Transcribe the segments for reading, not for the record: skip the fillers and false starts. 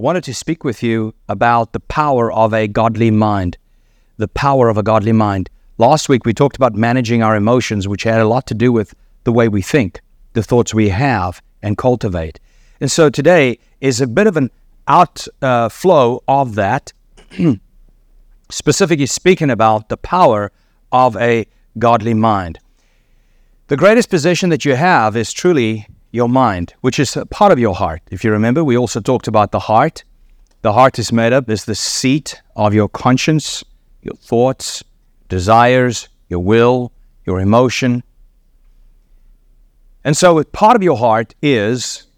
I wanted to speak with you about the power of a godly mind. The power of a godly mind. Last week, we talked about managing our emotions, which had a lot to do with the way we think, the thoughts we have and cultivate. And so today is a bit of an outflow of that, specifically speaking about the power of a godly mind. The greatest possession that you have is truly your mind, which is a part of your heart. If you remember, we also talked about the heart. The heart is made up as the seat of your conscience, your thoughts, desires, your will, your emotion. And so part of your heart is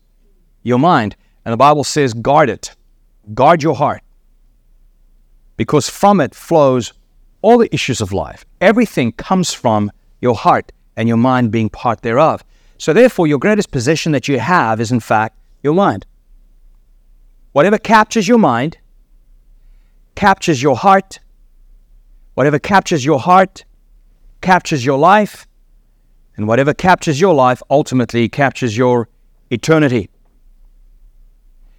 your mind. And the Bible says, guard it. Guard your heart. Because from it flows all the issues of life. Everything comes from your heart and your mind being part thereof. So therefore, your greatest possession that you have is, in fact, your mind. Whatever captures your mind, captures your heart. Whatever captures your heart, captures your life. And whatever captures your life, ultimately captures your eternity.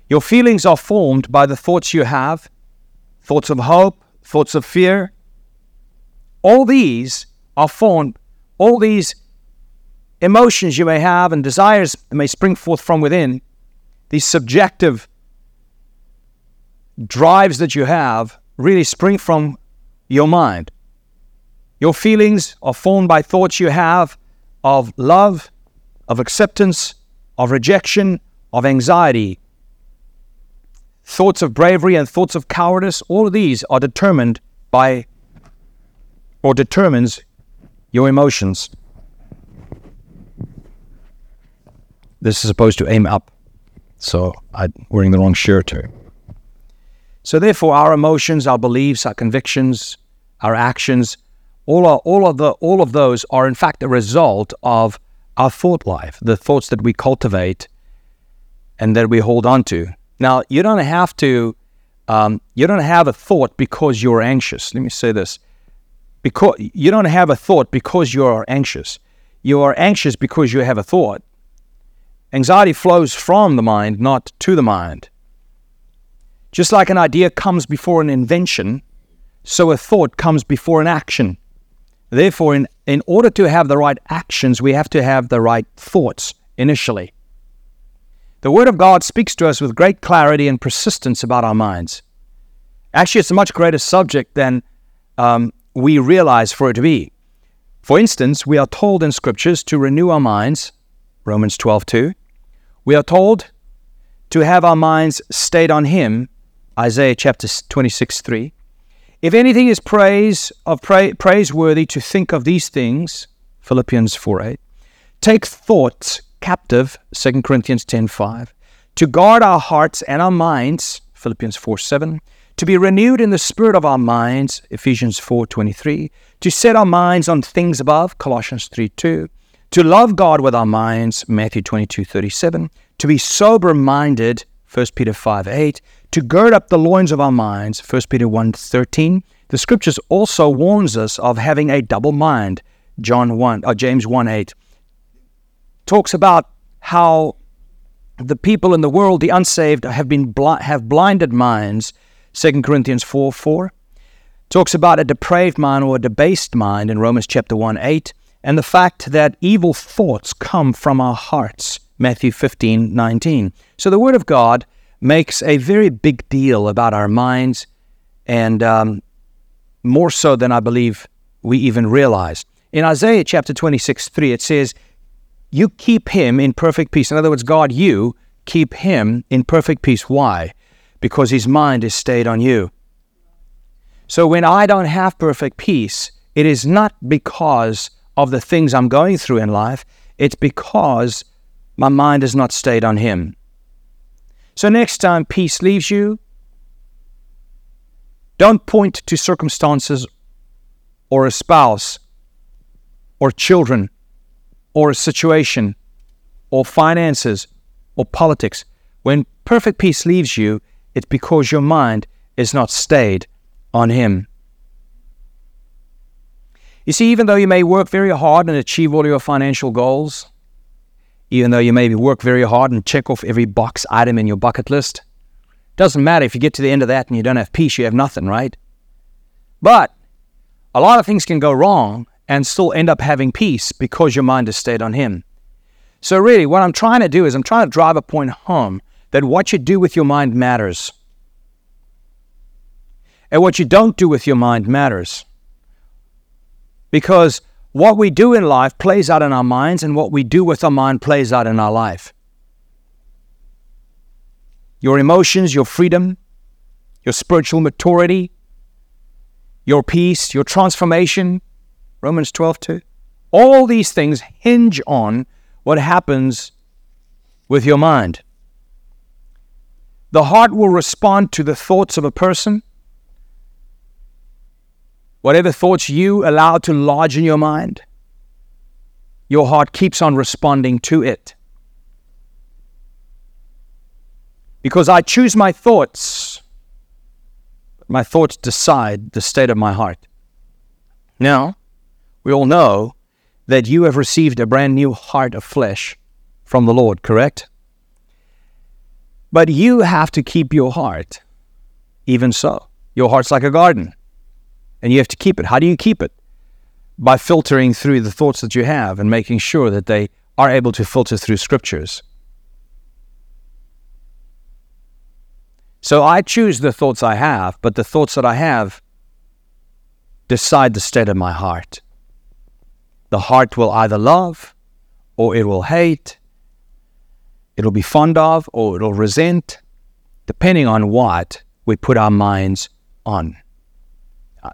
Your feelings are formed by the thoughts you have, thoughts of hope, thoughts of fear. All these are formed, all these emotions you may have and desires that may spring forth from within, these subjective drives that you have really spring from your mind. Your feelings are formed by thoughts you have of love, of acceptance, of rejection, of anxiety. Thoughts of bravery and thoughts of cowardice, all of these are determined by or determines your emotions. This is supposed to aim up, so I'm wearing the wrong shirt here. So therefore, our emotions, our beliefs, our convictions, our actions, all of those are in fact a result of our thought life, the thoughts that we cultivate and that we hold on to. Now, you don't have a thought because you're anxious. Let me say this: because you don't have a thought because you're anxious. You are anxious because you have a thought. Anxiety flows from the mind, not to the mind. Just like an idea comes before an invention, so a thought comes before an action. Therefore, in order to have the right actions, we have to have the right thoughts initially. The Word of God speaks to us with great clarity and persistence about our minds. Actually, it's a much greater subject than we realize for it to be. For instance, we are told in Scriptures to renew our minds, Romans 12:2. We are told to have our minds stayed on Him, Isaiah chapter 26:3. If anything is praiseworthy, to think of these things, Philippians 4:8. Take thoughts captive, 2 Corinthians 10:5. To guard our hearts and our minds, Philippians 4:7. To be renewed in the spirit of our minds, Ephesians 4:23. To set our minds on things above, Colossians 3:2. To love God with our minds, Matthew 22:37. To be sober-minded, 1 Peter 5:8. To gird up the loins of our minds, 1 Peter 1:13. The Scriptures also warns us of having a double mind, James 1:8. Talks about how the people in the world, the unsaved, have blinded minds, 2 Corinthians 4:4. Talks about a depraved mind or a debased mind in Romans chapter 1:8. And the fact that evil thoughts come from our hearts, Matthew 15:19. So the Word of God makes a very big deal about our minds, and more so than I believe we even realize. In Isaiah chapter 26:3, it says, "You keep him in perfect peace." In other words, God, you keep him in perfect peace. Why? Because his mind is stayed on you. So when I don't have perfect peace, it is not because of the things I'm going through in life, it's because my mind is not stayed on Him. So next time peace leaves you, don't point to circumstances or a spouse or children or a situation or finances or politics. When perfect peace leaves you, it's because your mind is not stayed on Him. You see, even though you may work very hard and achieve all your financial goals, even though you may work very hard and check off every box item in your bucket list, Doesn't matter if you get to the end of that and you don't have peace, you have nothing, right? But a lot of things can go wrong and still end up having peace because your mind has stayed on Him. So really, what I'm trying to do is I'm trying to drive a point home that what you do with your mind matters. And what you don't do with your mind matters. Because what we do in life plays out in our minds, and what we do with our mind plays out in our life. Your emotions, your freedom, your spiritual maturity, your peace, your transformation, Romans 12:2. All these things hinge on what happens with your mind. The heart will respond to the thoughts of a person. Whatever thoughts you allow to lodge in your mind, your heart keeps on responding to it. Because I choose my thoughts, but my thoughts decide the state of my heart. Now, we all know that you have received a brand new heart of flesh from the Lord, correct? But you have to keep your heart, even so. Your heart's like a garden, and you have to keep it. How do you keep it? By filtering through the thoughts that you have and making sure that they are able to filter through scriptures. So I choose the thoughts I have, but the thoughts that I have decide the state of my heart. The heart will either love, or it will hate. It'll be fond of, or it'll resent, depending on what we put our minds on.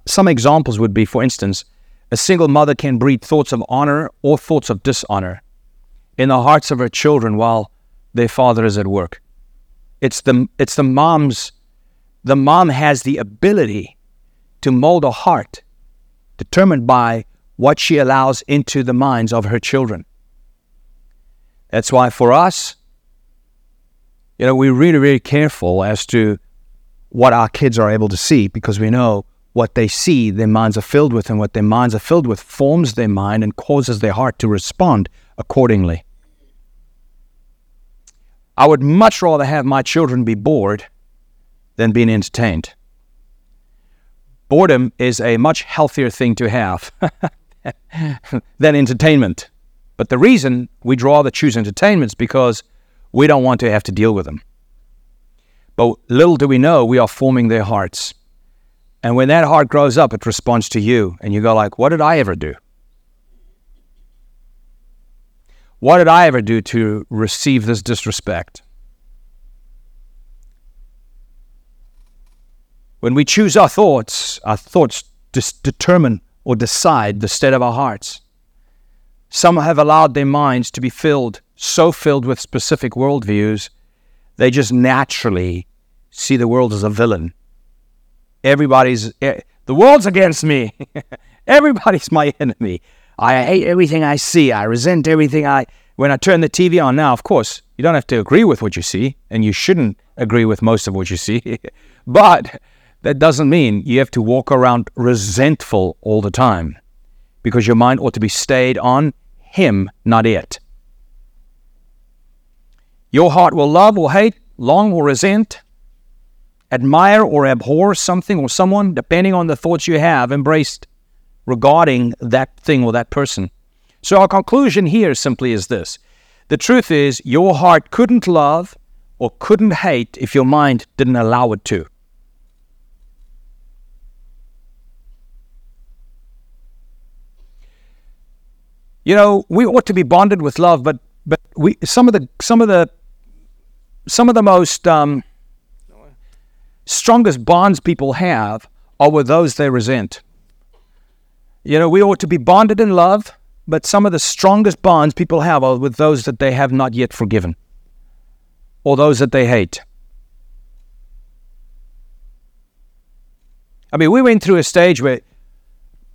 Some examples would be, for instance, a single mother can breed thoughts of honor or thoughts of dishonor in the hearts of her children while their father is at work. The mom has the ability to mold a heart determined by what she allows into the minds of her children. That's why for us, we're really, really careful as to what our kids are able to see, because we know what they see, their minds are filled with, and what their minds are filled with forms their mind and causes their heart to respond accordingly. I would much rather have my children be bored than being entertained. Boredom is a much healthier thing to have than entertainment. But the reason we'd rather choose entertainment is because we don't want to have to deal with them. But little do we know, we are forming their hearts. And when that heart grows up, it responds to you. And you go like, what did I ever do? What did I ever do to receive this disrespect? When we choose our thoughts determine or decide the state of our hearts. Some have allowed their minds to be so filled with specific worldviews, they just naturally see the world as a villain. The world's against me. Everybody's my enemy. I hate everything I see. I resent everything when I turn the TV on now, of course, you don't have to agree with what you see, and you shouldn't agree with most of what you see. But that doesn't mean you have to walk around resentful all the time, because your mind ought to be stayed on Him, not it. Your heart will love or hate, long or resent, admire or abhor something or someone, depending on the thoughts you have embraced regarding that thing or that person. So our conclusion here simply is this. The truth is, your heart couldn't love or couldn't hate if your mind didn't allow it to. We ought to be bonded with love, but we some of the most strongest bonds people have are with those they resent. We ought to be bonded in love, but some of the strongest bonds people have are with those that they have not yet forgiven, or those that they hate. I mean, we went through a stage where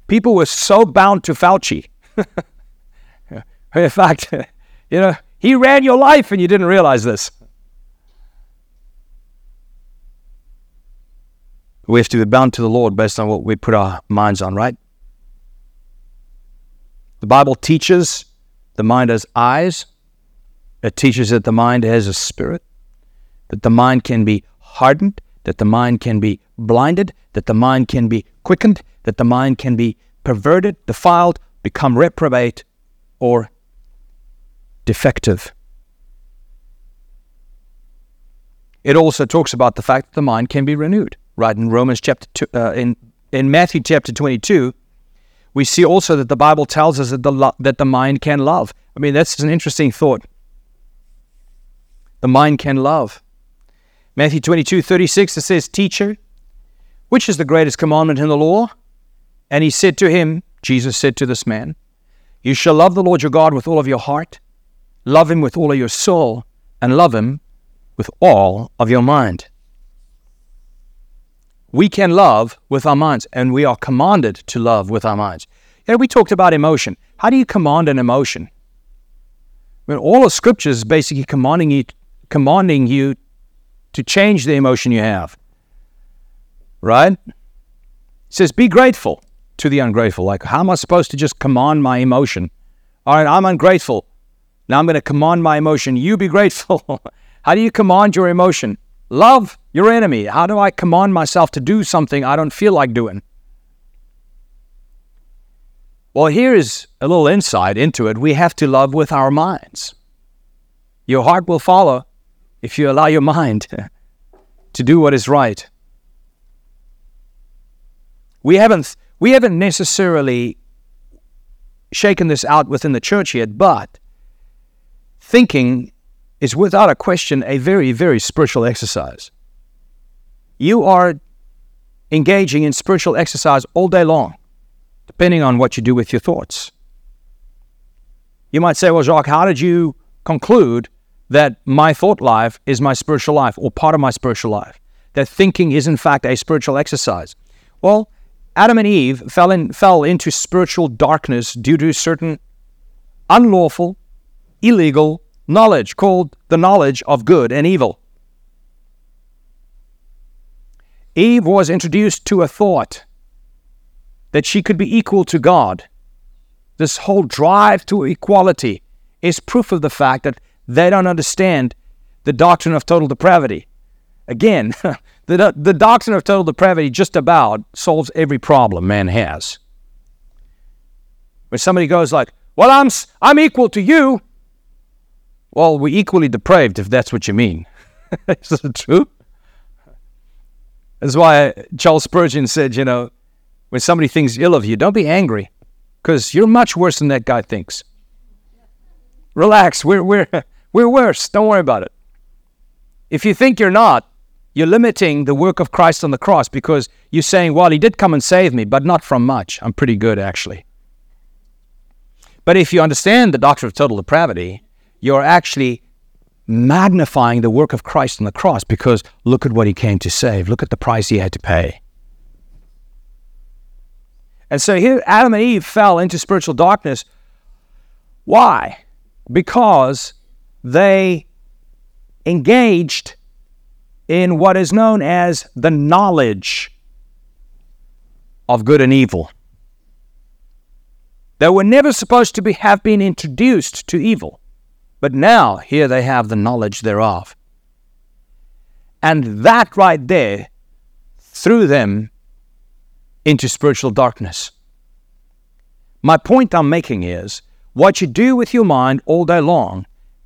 people were so bound to Fauci. In fact, he ran your life and you didn't realize this. We have to be bound to the Lord based on what we put our minds on, right? The Bible teaches the mind has eyes. It teaches that the mind has a spirit, that the mind can be hardened, that the mind can be blinded, that the mind can be quickened, that the mind can be perverted, defiled, become reprobate, or defective. It also talks about the fact that the mind can be renewed. Right in Romans chapter two, in Matthew chapter 22, we see also that the Bible tells us that the mind can love. I mean, that's an interesting thought. The mind can love. Matthew 22:36, it says, "Teacher, which is the greatest commandment in the law?" And he said to him, Jesus said to this man, "You shall love the Lord your God with all of your heart, love him with all of your soul, and love him with all of your mind." We can love with our minds, and we are commanded to love with our minds. You know, we talked about emotion. How do you command an emotion? I mean, all of Scripture is basically commanding you to change the emotion you have, right? It says, be grateful to the ungrateful. Like, how am I supposed to just command my emotion? All right, I'm ungrateful. Now I'm going to command my emotion. You be grateful. How do you command your emotion? Love your enemy. How do I command myself to do something I don't feel like doing? Well, here is a little insight into it. We have to love with our minds. Your heart will follow if you allow your mind to do what is right. We haven't necessarily shaken this out within the church yet, but thinking is without a question a very, very spiritual exercise. You are engaging in spiritual exercise all day long, depending on what you do with your thoughts. You might say, well, Jacques, how did you conclude that my thought life is my spiritual life or part of my spiritual life, that thinking is in fact a spiritual exercise? Well, Adam and Eve fell into spiritual darkness due to certain unlawful, illegal knowledge called the knowledge of good and evil. Eve was introduced to a thought that she could be equal to God. This whole drive to equality is proof of the fact that they don't understand the doctrine of total depravity. Again, the doctrine of total depravity just about solves every problem man has. When somebody goes like, well, I'm equal to you. Well, we're equally depraved, if that's what you mean. Is it true? That's why Charles Spurgeon said, you know, when somebody thinks ill of you, don't be angry, because you're much worse than that guy thinks. Relax, we're worse. Don't worry about it. If you think you're not, you're limiting the work of Christ on the cross, because you're saying, well, he did come and save me, but not from much. I'm pretty good, actually. But if you understand the doctrine of total depravity, you're actually magnifying the work of Christ on the cross, because look at what he came to save. Look at the price he had to pay. And so here Adam and Eve fell into spiritual darkness. Why? Because they engaged in what is known as the knowledge of good and evil. They were never supposed to have been introduced to evil. But now, here they have the knowledge thereof. And that right there threw them into spiritual darkness. My point I'm making is, what you do with your mind all day long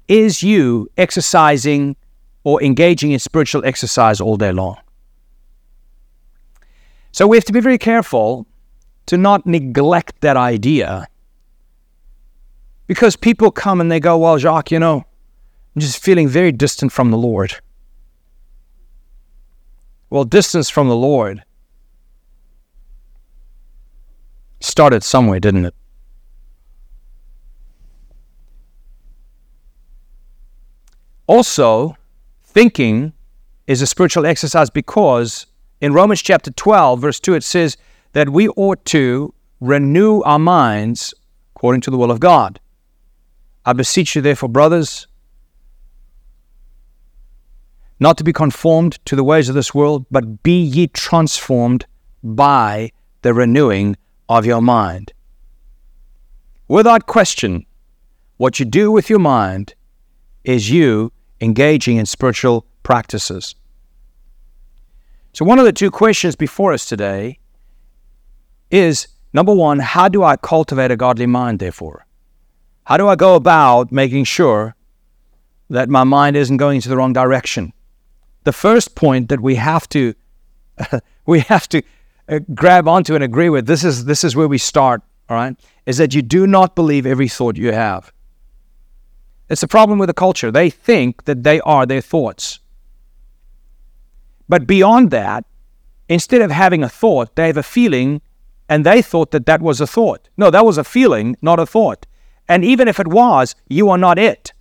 is you exercising or engaging in spiritual exercise all day long. So we have to be very careful to not neglect that idea. Because people come and they go, well, Jacques, you know, I'm just feeling very distant from the Lord. Well, distance from the Lord started somewhere, didn't it? Also, thinking is a spiritual exercise, because in Romans chapter 12, verse 2, it says that we ought to renew our minds according to the will of God. I beseech you, therefore, brothers, not to be conformed to the ways of this world, but be ye transformed by the renewing of your mind. Without question, what you do with your mind is you engaging in spiritual practices. So one of the two questions before us today is, number one, how do I cultivate a godly mind, therefore? How do I go about making sure that my mind isn't going into the wrong direction? The first point that we have to grab onto and agree with, this is where we start, all right, is that you do not believe every thought you have. It's the problem with the culture. They think that they are their thoughts. But beyond that, instead of having a thought, they have a feeling, and they thought that that was a thought. No, that was a feeling, not a thought. And even if it was, you are not it.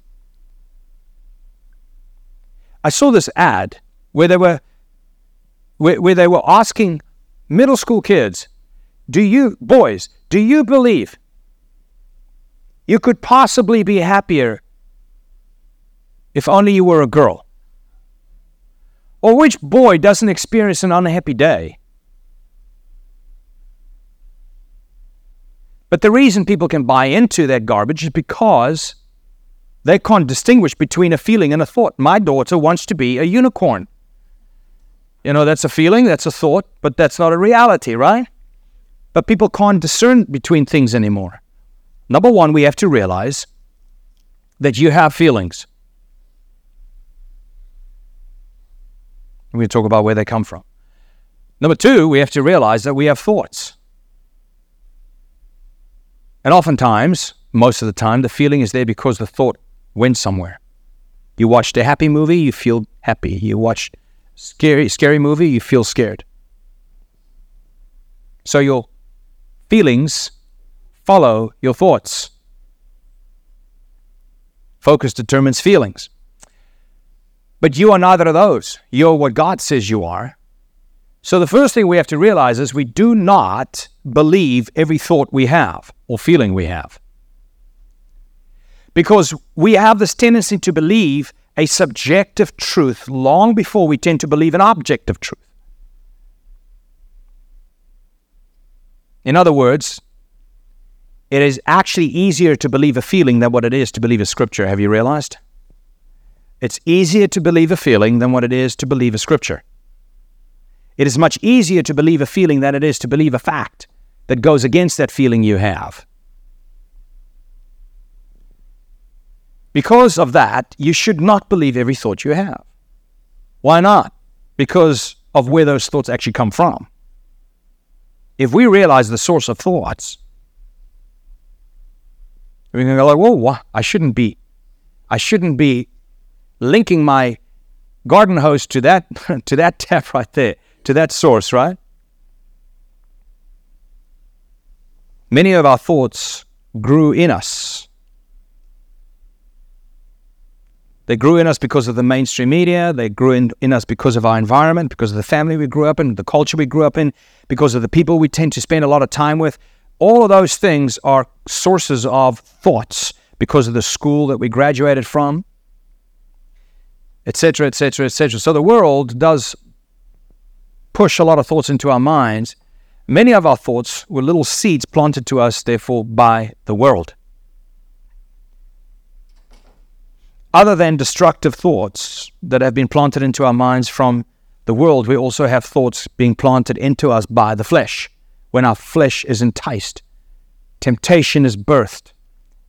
I saw this ad where they were asking middle school kids, do you believe you could possibly be happier if only you were a girl? Or which boy doesn't experience an unhappy day? But the reason people can buy into that garbage is because they can't distinguish between a feeling and a thought. My daughter wants to be a unicorn. You know, that's a feeling, that's a thought, but that's not a reality, right? But people can't discern between things anymore. Number one, we have to realize that you have feelings. And we talk about where they come from. Number two, we have to realize that we have thoughts. And oftentimes, most of the time, the feeling is there because the thought went somewhere. You watched a happy movie, you feel happy. You watched scary movie, you feel scared. So your feelings follow your thoughts. Focus determines feelings. But you are neither of those. You're what God says you are. So the first thing we have to realize is we do not believe every thought we have or feeling we have. Because we have this tendency to believe a subjective truth long before we tend to believe an objective truth. In other words, it is actually easier to believe a feeling than what it is to believe a scripture. Have you realized? It's easier to believe a feeling than what it is to believe a scripture. It is much easier to believe a feeling than it is to believe a fact that goes against that feeling you have. Because of that, you should not believe every thought you have. Why not? Because of where those thoughts actually come from. If we realize the source of thoughts, we're going to go like, whoa, I shouldn't be linking my garden hose to that tap right there, to that source, right? Many of our thoughts grew in us. They grew in us because of the mainstream media. They grew in us because of our environment, because of the family we grew up in, the culture we grew up in, because of the people we tend to spend a lot of time with. All of those things are sources of thoughts, because of the school that we graduated from, etc., etc., etc. So the world does push a lot of thoughts into our minds. Many of our thoughts were little seeds planted to us, therefore, by the world. Other than destructive thoughts that have been planted into our minds from the world, we also have thoughts being planted into us by the flesh. When our flesh is enticed, temptation is birthed,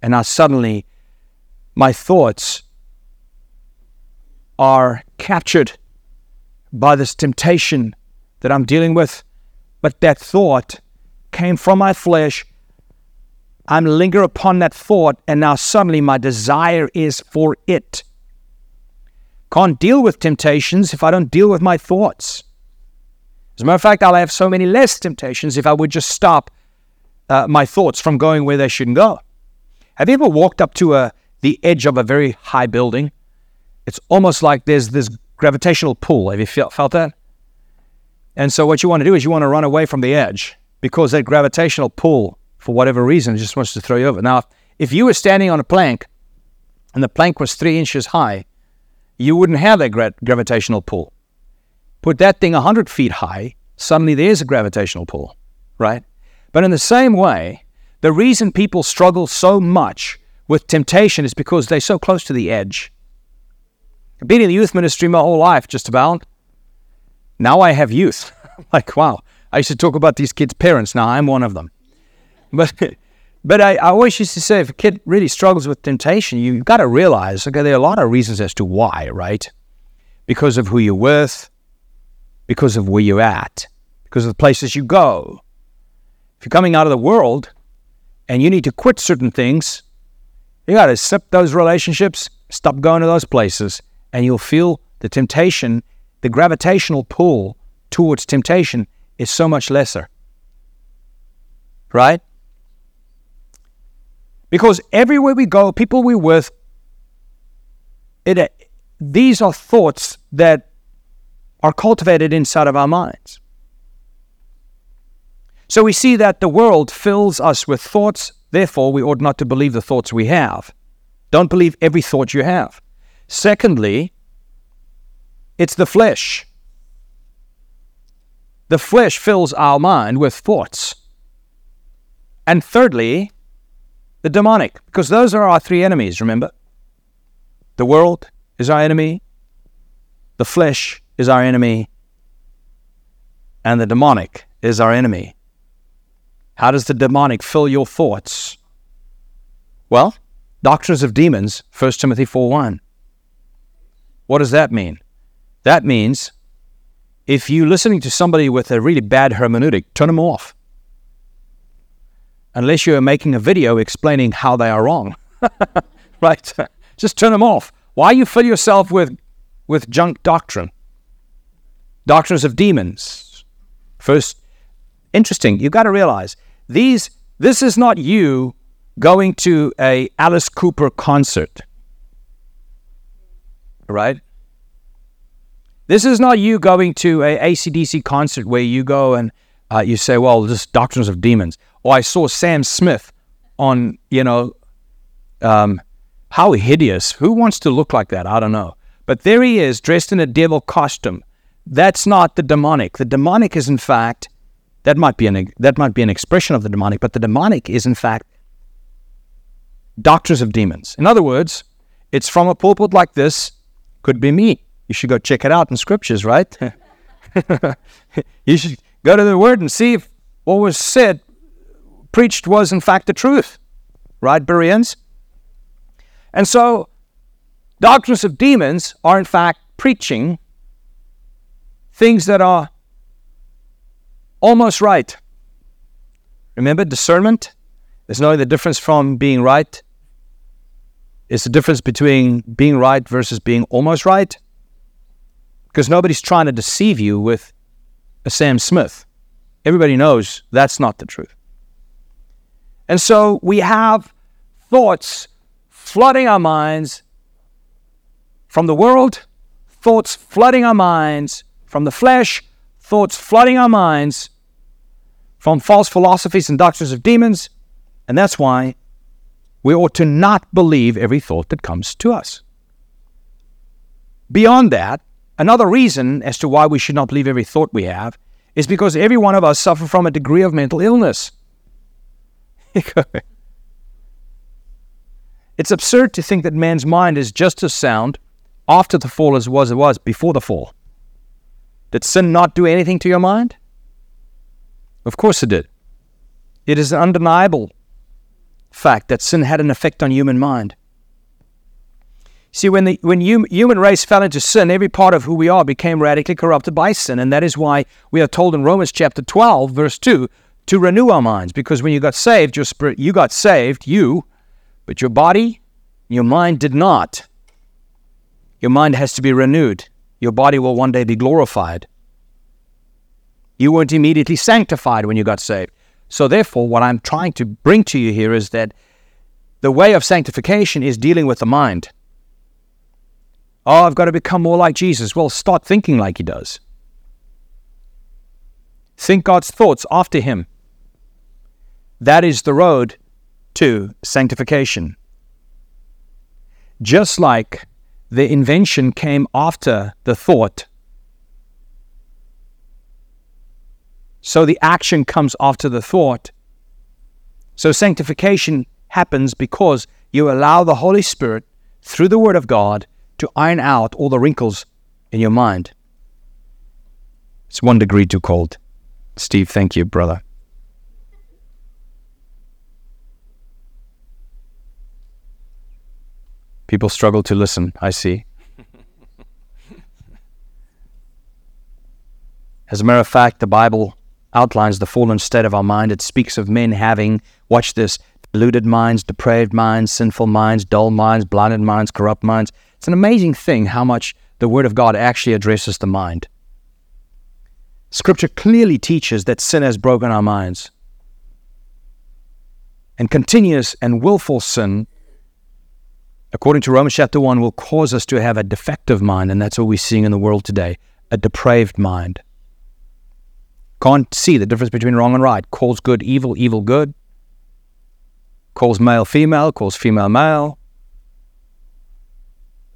and now suddenly my thoughts are captured by this temptation that I'm dealing with, but that thought came from my flesh. I'm linger upon that thought, and now suddenly my desire is for it. Can't deal with temptations if I don't deal with my thoughts. As a matter of fact, I'll have so many less temptations if I would just stop my thoughts from going where they shouldn't go. Have you ever walked up to the edge of a very high building? It's almost like there's this gravitational pull. Have you felt that? And so what you want to do is you want to run away from the edge, because that gravitational pull, for whatever reason, just wants to throw you over. Now, if you were standing on a plank and the plank was 3 inches high, you wouldn't have that gravitational pull. Put that thing 100 feet high, suddenly there's a gravitational pull, right? But in the same way, the reason people struggle so much with temptation is because they're so close to the edge. I've been in the youth ministry my whole life, just about. Now I have youth. Like, wow, I should talk about these kids' parents. Now I'm one of them. But I always used to say, if a kid really struggles with temptation, you've got to realize, okay, there are a lot of reasons as to why, right? Because of who you're with, because of where you're at, because of the places you go. If you're coming out of the world and you need to quit certain things, you got to slip those relationships, stop going to those places, and you'll feel the temptation, the gravitational pull towards temptation is so much lesser, right? Because everywhere we go, people we're with, these are thoughts that are cultivated inside of our minds. So we see that the world fills us with thoughts, therefore we ought not to believe the thoughts we have. Don't believe every thought you have. Secondly, it's the flesh. The flesh fills our mind with thoughts. And thirdly, the demonic, because those are our three enemies, remember? The world is our enemy, the flesh is our enemy, and the demonic is our enemy. How does the demonic fill your thoughts? Well, doctrines of demons, 1 Timothy 4:1. What does that mean? That means if you're listening to somebody with a really bad hermeneutic, turn them off. Unless you're making a video explaining how they are wrong. Right? Just turn them off. Why you fill yourself with junk doctrine? Doctrines of demons. First, interesting, you've got to realize, this is not you going to a Alice Cooper concert. Right? This is not you going to a AC/DC concert where you go and you say, well, this is doctrines of demons. Or I saw Sam Smith on, how hideous. Who wants to look like that? I don't know. But there he is, dressed in a devil costume. That's not the demonic. The demonic is, in fact, that might be an expression of the demonic, but the demonic is, in fact, doctrines of demons. In other words, it's from a pulpit like this, could be me. You should go check it out in scriptures, right? You should go to the word and see if what was said, preached, was in fact the truth, right, Bereans? And so, doctrines of demons are in fact preaching things that are almost right. Remember, discernment is knowing the difference from being right. It's the difference between being right versus being almost right. Because nobody's trying to deceive you with a Sam Smith. Everybody knows that's not the truth. And so we have thoughts flooding our minds from the world, thoughts flooding our minds from the flesh, thoughts flooding our minds from false philosophies and doctrines of demons. And that's why we ought to not believe every thought that comes to us. Beyond that, another reason as to why we should not believe every thought we have is because every one of us suffer from a degree of mental illness. It's absurd to think that man's mind is just as sound after the fall as it was before the fall. Did sin not do anything to your mind? Of course it did. It is an undeniable fact that sin had an effect on human mind. See, when human race fell into sin, every part of who we are became radically corrupted by sin, and that is why we are told in Romans chapter 12, verse 2, to renew our minds, because when you got saved, your spirit, you got saved, but your body, your mind did not. Your mind has to be renewed. Your body will one day be glorified. You weren't immediately sanctified when you got saved. So therefore, what I'm trying to bring to you here is that the way of sanctification is dealing with the mind. Oh, I've got to become more like Jesus. Well, start thinking like he does. Think God's thoughts after him. That is the road to sanctification. Just like the invention came after the thought, so the action comes after the thought. So sanctification happens because you allow the Holy Spirit, through the Word of God, to iron out all the wrinkles in your mind. It's 1 degree too cold. Steve, thank you, brother. People struggle to listen, I see. As a matter of fact, the Bible outlines the fallen state of our mind. It speaks of men having, watch this, deluded minds, depraved minds, sinful minds, dull minds, blinded minds, corrupt minds. It's an amazing thing how much the Word of God actually addresses the mind. Scripture clearly teaches that sin has broken our minds. And continuous and willful sin, according to Romans chapter 1, will cause us to have a defective mind, and that's what we're seeing in the world today, a depraved mind. Can't see the difference between wrong and right. Calls good evil, evil good. Calls male female, calls female male.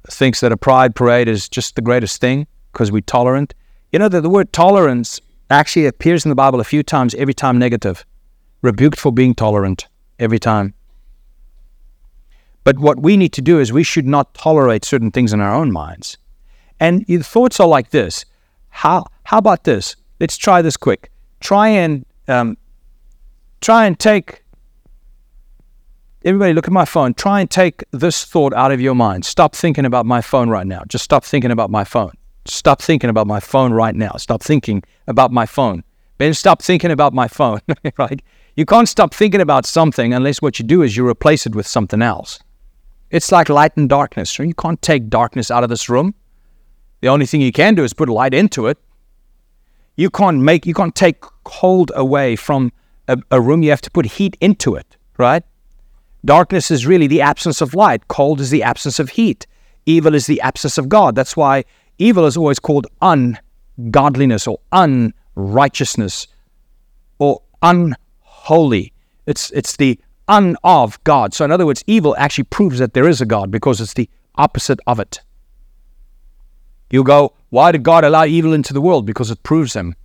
Thinks that a pride parade is just the greatest thing because we're tolerant. You know that the word tolerance actually appears in the Bible a few times, every time negative. Rebuked for being tolerant, every time. But what we need to do is we should not tolerate certain things in our own minds. And your thoughts are like this. How about this? Let's try this quick. Try and take, everybody look at my phone. Try and take this thought out of your mind. Stop thinking about my phone right now. Just stop thinking about my phone. Stop thinking about my phone right now. Stop thinking about my phone. Ben, stop thinking about my phone, right? You can't stop thinking about something unless what you do is you replace it with something else. It's like light and darkness. You can't take darkness out of this room. The only thing you can do is put light into it. You can't take cold away from a room. You have to put heat into it, right? Darkness is really the absence of light. Cold is the absence of heat. Evil is the absence of God. That's why evil is always called ungodliness or unrighteousness or unholy. It's the un of God. So in other words, evil actually proves that there is a God because it's the opposite of it. You go, why did God allow evil into the world? Because it proves him.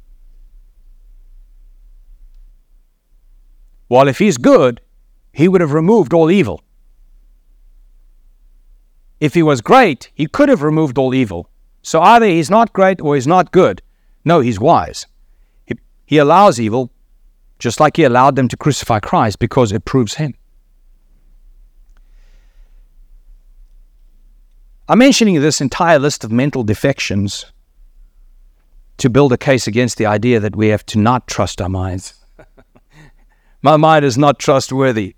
Well, if he's good, he would have removed all evil. If he was great, he could have removed all evil. So either he's not great or he's not good. No, he's wise. He allows evil just like he allowed them to crucify Christ because it proves him. I'm mentioning this entire list of mental defections to build a case against the idea that we have to not trust our minds. My mind is not trustworthy.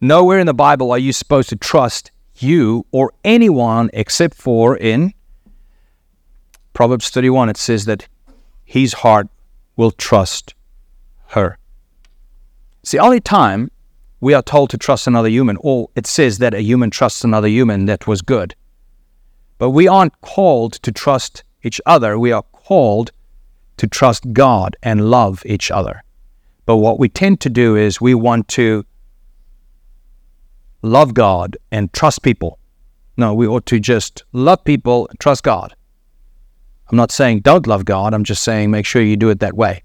Nowhere in the Bible are you supposed to trust you or anyone except for in Proverbs 31. It says that his heart will trust her. It's the only time we are told to trust another human, or it says that a human trusts another human. That was good. But we aren't called to trust each other. We are called to trust God and love each other. But what we tend to do is we want to love God and trust people. No, we ought to just love people and trust God. I'm not saying don't love God. I'm just saying make sure you do it that way.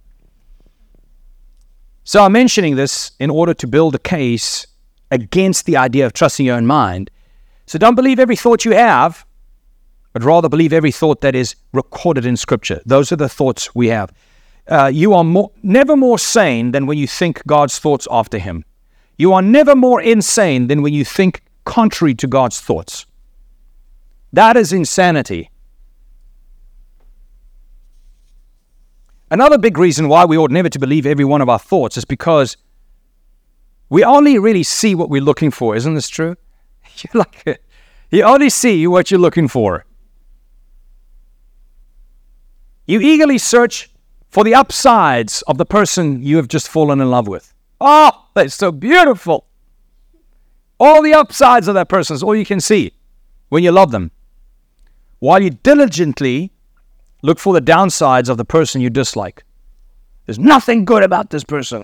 So I'm mentioning this in order to build a case against the idea of trusting your own mind. So don't believe every thought you have, but rather believe every thought that is recorded in Scripture. Those are the thoughts we have. You are never more sane than when you think God's thoughts after him. You are never more insane than when you think contrary to God's thoughts. That is insanity. Another big reason why we ought never to believe every one of our thoughts is because we only really see what we're looking for. Isn't this true? You only see what you're looking for. You eagerly search for the upsides of the person you have just fallen in love with. Oh, they're so beautiful. All the upsides of that person is all you can see when you love them. While you diligently look for the downsides of the person you dislike. There's nothing good about this person.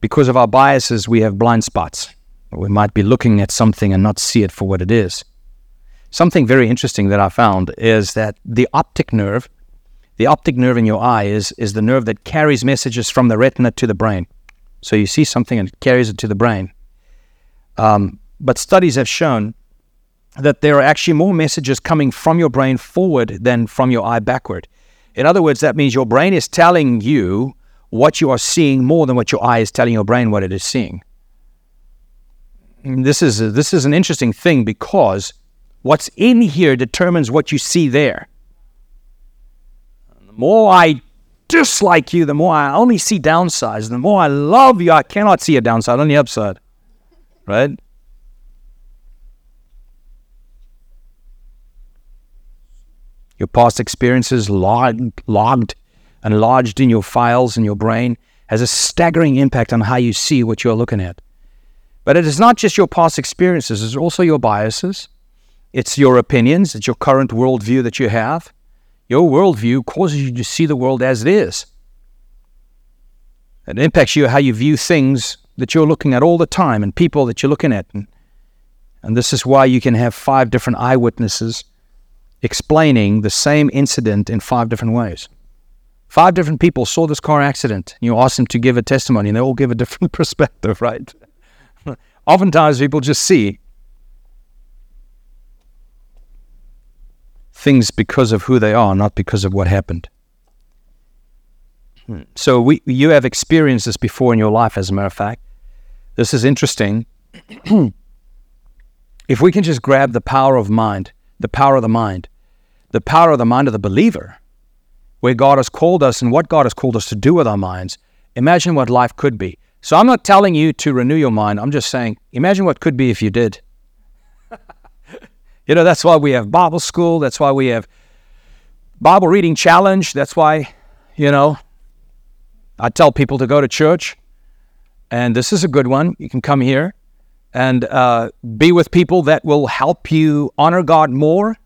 Because of our biases, we have blind spots. We might be looking at something and not see it for what it is. Something very interesting that I found is that the optic nerve in your eye is the nerve that carries messages from the retina to the brain. So you see something and it carries it to the brain. But studies have shown that there are actually more messages coming from your brain forward than from your eye backward. In other words, that means your brain is telling you what you are seeing more than what your eye is telling your brain what it is seeing. This is an interesting thing, because what's in here determines what you see there. The more I dislike you, the more I only see downsides. The more I love you, I cannot see a downside, only upside. Right? Your past experiences lodged in your files in your brain has a staggering impact on how you see what you're looking at. But it is not just your past experiences, it's also your biases, it's your opinions, it's your current worldview that you have. Your worldview causes you to see the world as it is. It impacts you how you view things that you're looking at all the time and people that you're looking at. And this is why you can have 5 different eyewitnesses explaining the same incident in 5 different ways. 5 different people saw this car accident. You ask them to give a testimony and they all give a different perspective, right? Oftentimes people just see things because of who they are, not because of what happened. So you have experienced this before in your life, as a matter of fact. This is interesting. If we can just grab the power of mind, the power of the mind, the power of the mind of the believer, where God has called us and what God has called us to do with our minds, imagine what life could be. So I'm not telling you to renew your mind. I'm just saying, imagine what could be if you did. You know, that's why we have Bible school. That's why we have Bible reading challenge. That's why, you know, I tell people to go to church. And this is a good one. You can come here and be with people that will help you honor God more.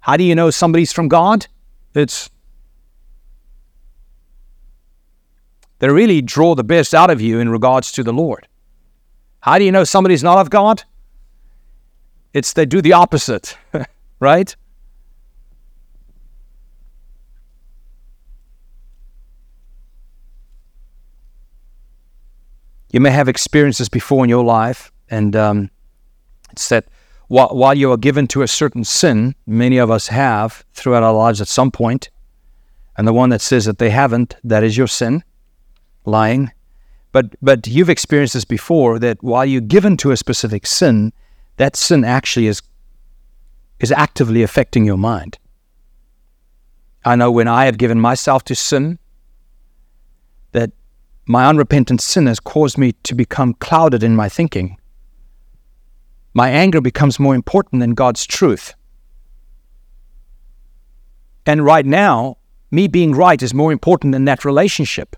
How do you know somebody's from God? They really draw the best out of you in regards to the Lord. How do you know somebody's not of God? They do the opposite, right? You may have experiences before in your life, and it's that while you are given to a certain sin, many of us have throughout our lives at some point, and the one that says that they haven't, that is your sin, lying. But you've experienced this before, that while you're given to a specific sin, that sin actually is actively affecting your mind. I know when I have given myself to sin, that my unrepentant sin has caused me to become clouded in my thinking. My anger becomes more important than God's truth. And right now, me being right is more important than that relationship.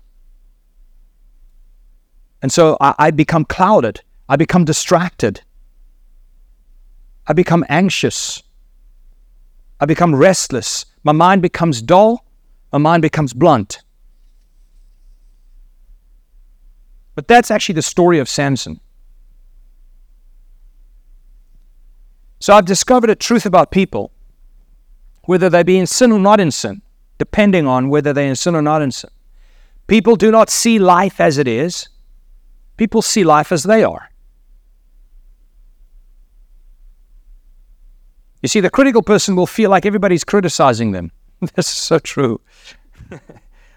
And so I become clouded. I become distracted. I become anxious. I become restless. My mind becomes dull. My mind becomes blunt. But that's actually the story of Samson. So I've discovered a truth about people, whether they be in sin or not in sin, depending on whether they're in sin or not in sin. People do not see life as it is. People see life as they are. You see, the critical person will feel like everybody's criticizing them. This is so true.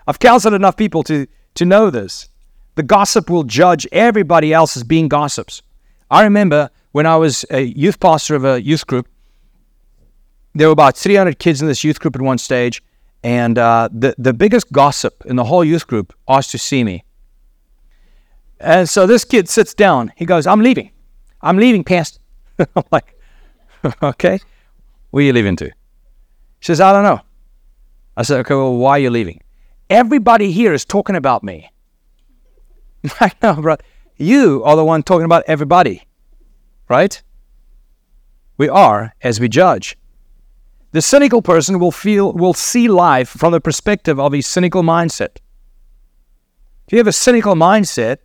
I've counseled enough people to know this. The gossip will judge everybody else as being gossips. I remember when I was a youth pastor of a youth group, there were about 300 kids in this youth group at one stage, and the biggest gossip in the whole youth group asked to see me. And so this kid sits down. He goes, "I'm leaving. I'm leaving, Pastor." I'm like, "Okay, where are you leaving to?" He says, "I don't know." I said, "Okay, well, why are you leaving?" "Everybody here is talking about me." I know, bro. You are the one talking about everybody, right? We are as we judge. The cynical person will see life from the perspective of a cynical mindset. If you have a cynical mindset,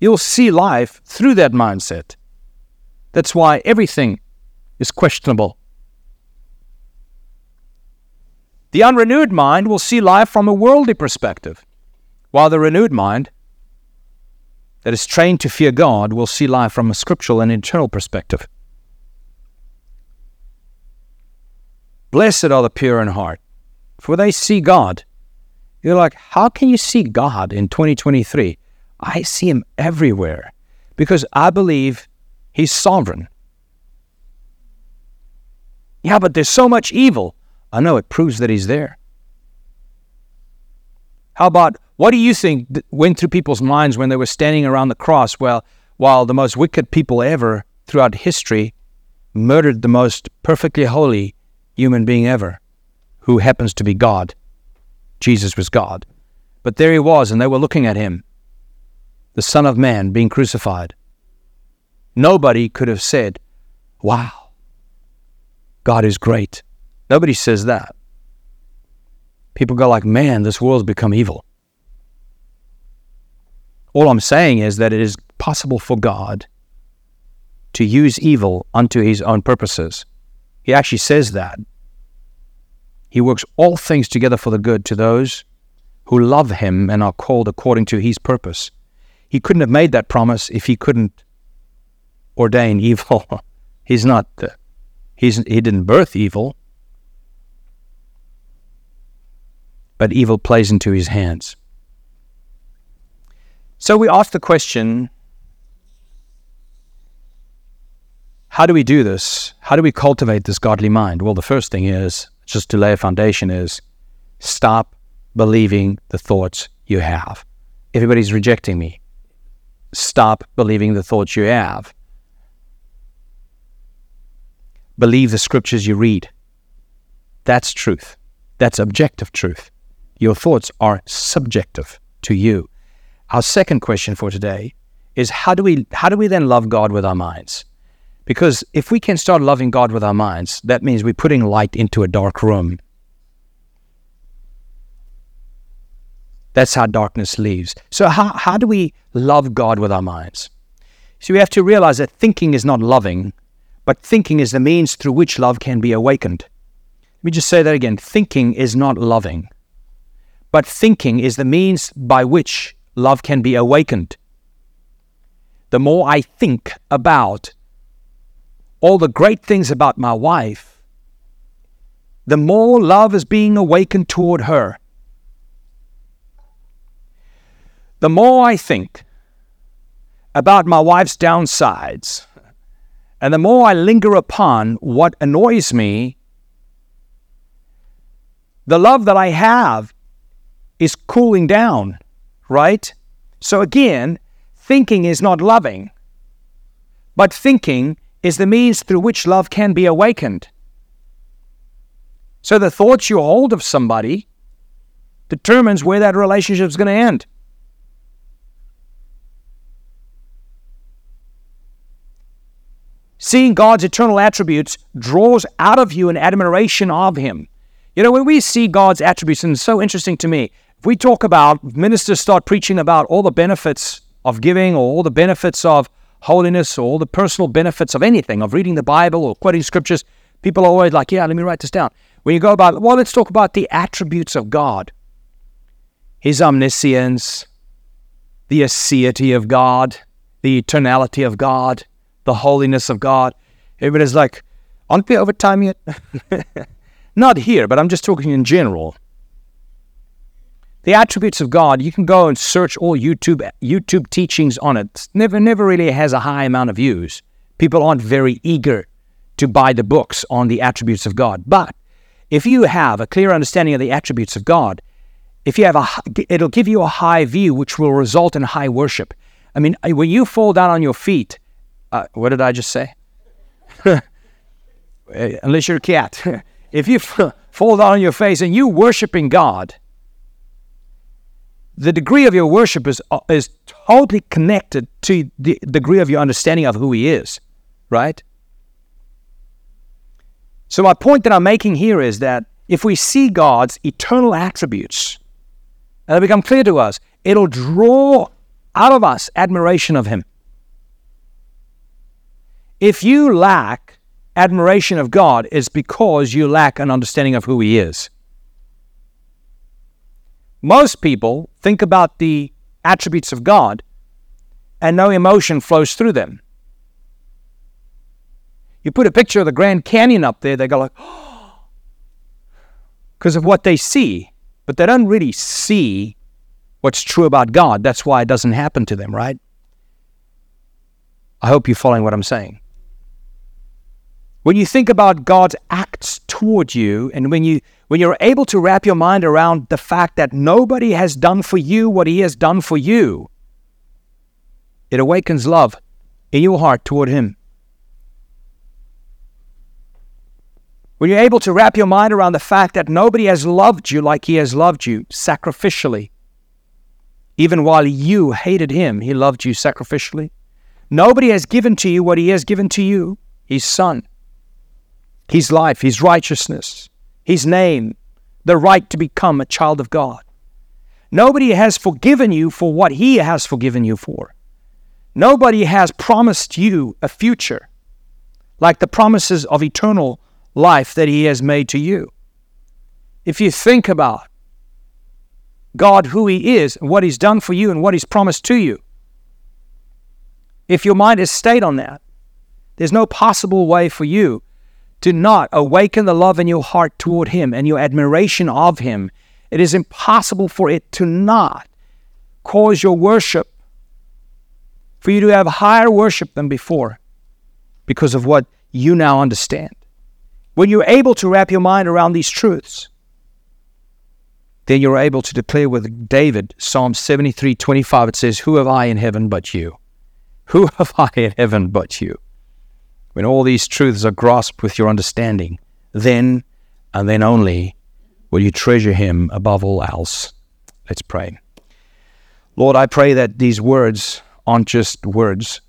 you'll see life through that mindset. That's why everything is questionable. The unrenewed mind will see life from a worldly perspective, while the renewed mind that is trained to fear God will see life from a scriptural and eternal perspective. Blessed are the pure in heart, for they see God. You're like, how can you see God in 2023? I see him everywhere because I believe he's sovereign. Yeah, but there's so much evil. I know, it proves that he's there. How about, what do you think went through people's minds when they were standing around the cross while the most wicked people ever throughout history murdered the most perfectly holy human being ever, who happens to be God? Jesus was God. But there he was, and they were looking at him, the Son of Man being crucified. Nobody could have said, wow, God is great. Nobody says that. People go like, man, this world's become evil. All I'm saying is that it is possible for God to use evil unto his own purposes. He actually says that. He works all things together for the good to those who love him and are called according to his purpose. He couldn't have made that promise if he couldn't ordain evil. He didn't birth evil. But evil plays into his hands. So we ask the question, how do we do this? How do we cultivate this godly mind? Well, the first thing is, just to lay a foundation, is stop believing the thoughts you have. Everybody's rejecting me. Stop believing the thoughts you have. Believe the scriptures you read. That's truth. That's objective truth. Your thoughts are subjective to you. Our second question for today is, how do we then love God with our minds? Because if we can start loving God with our minds, that means we're putting light into a dark room. That's how darkness leaves. So how do we love God with our minds? So we have to realize that thinking is not loving, but thinking is the means through which love can be awakened. Let me just say that again. Thinking is not loving, but thinking is the means by which love can be awakened. The more I think about all the great things about my wife, the more love is being awakened toward her. The more I think about my wife's downsides, and the more I linger upon what annoys me, the love that I have is cooling down, right? So again, thinking is not loving, but thinking is the means through which love can be awakened. So the thoughts you hold of somebody determines where that relationship is going to end. Seeing God's eternal attributes draws out of you an admiration of him. You know, when we see God's attributes, and it's so interesting to me, if we talk about, ministers start preaching about all the benefits of giving, or all the benefits of holiness, or all the personal benefits of anything, of reading the Bible or quoting scriptures, people are always like, yeah, let me write this down. When you go about, well, let's talk about the attributes of God. His omniscience, the aseity of God, the eternality of God, the holiness of God. Everybody's like, aren't we over time yet? Not here, but I'm just talking in general. The attributes of God, you can go and search all YouTube teachings on it. It never really has a high amount of views. People aren't very eager to buy the books on the attributes of God. But if you have a clear understanding of the attributes of God, it'll give you a high view, which will result in high worship. I mean, when you fall down on your feet, what did I just say? Unless you're a cat. If you fall down on your face and you're worshiping God, the degree of your worship is totally connected to the degree of your understanding of who he is, right? So my point that I'm making here is that if we see God's eternal attributes and they become clear to us, it'll draw out of us admiration of him. If you lack admiration of God, it's because you lack an understanding of who he is. Most people think about the attributes of God and no emotion flows through them. You put a picture of the Grand Canyon up there, they go like, oh, because of what they see, but they don't really see what's true about God. That's why it doesn't happen to them, right? I hope you're following what I'm saying. When you think about God's acts toward you, and when you're able to wrap your mind around the fact that nobody has done for you what He has done for you, it awakens love in your heart toward Him. When you're able to wrap your mind around the fact that nobody has loved you like He has loved you sacrificially, even while you hated Him, He loved you sacrificially. Nobody has given to you what He has given to you, His Son, His life, His righteousness, His name, the right to become a child of God. Nobody has forgiven you for what He has forgiven you for. Nobody has promised you a future like the promises of eternal life that He has made to you. If you think about God, who He is, and what He's done for you and what He's promised to you, if your mind is stayed on that, there's no possible way for you to not awaken the love in your heart toward Him and your admiration of Him. It is impossible for it to not cause your worship, for you to have higher worship than before because of what you now understand. When you're able to wrap your mind around these truths, then you're able to declare with David, Psalm 73:25, it says, "Who have I in heaven but you? Who have I in heaven but you?" When all these truths are grasped with your understanding, then and then only will you treasure Him above all else. Let's pray. Lord, I pray that these words aren't just words,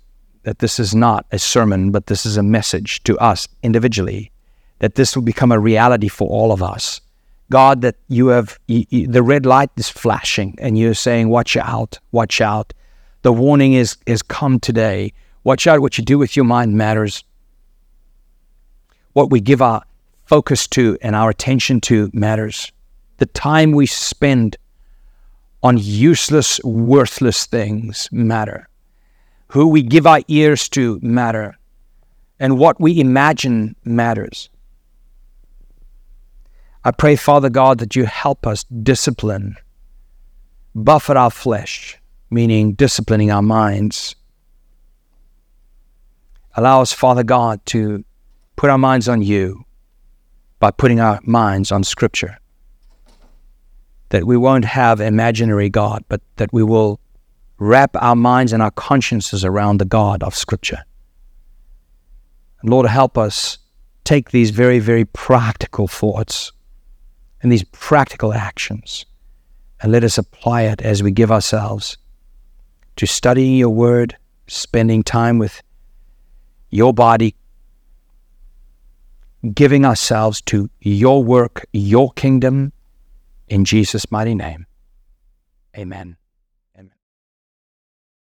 that this is not a sermon, but this is a message to us individually, that this will become a reality for all of us. God, that you have, the red light is flashing and you're saying, watch out, watch out. The warning is come today. Watch out. What you do with your mind matters. What we give our focus to and our attention to matters. The time we spend on useless, worthless things matter. Who we give our ears to matter. And what we imagine matters. I pray, Father God, that you help us discipline, buffet our flesh, meaning disciplining our minds. Allow us, Father God, to put our minds on you by putting our minds on Scripture, that we won't have imaginary God, but that we will wrap our minds and our consciences around the God of Scripture. Lord, help us take these very, very practical thoughts and these practical actions, and let us apply it as we give ourselves to studying your word, spending time with your body, giving ourselves to your work, your kingdom, in Jesus' mighty name. Amen.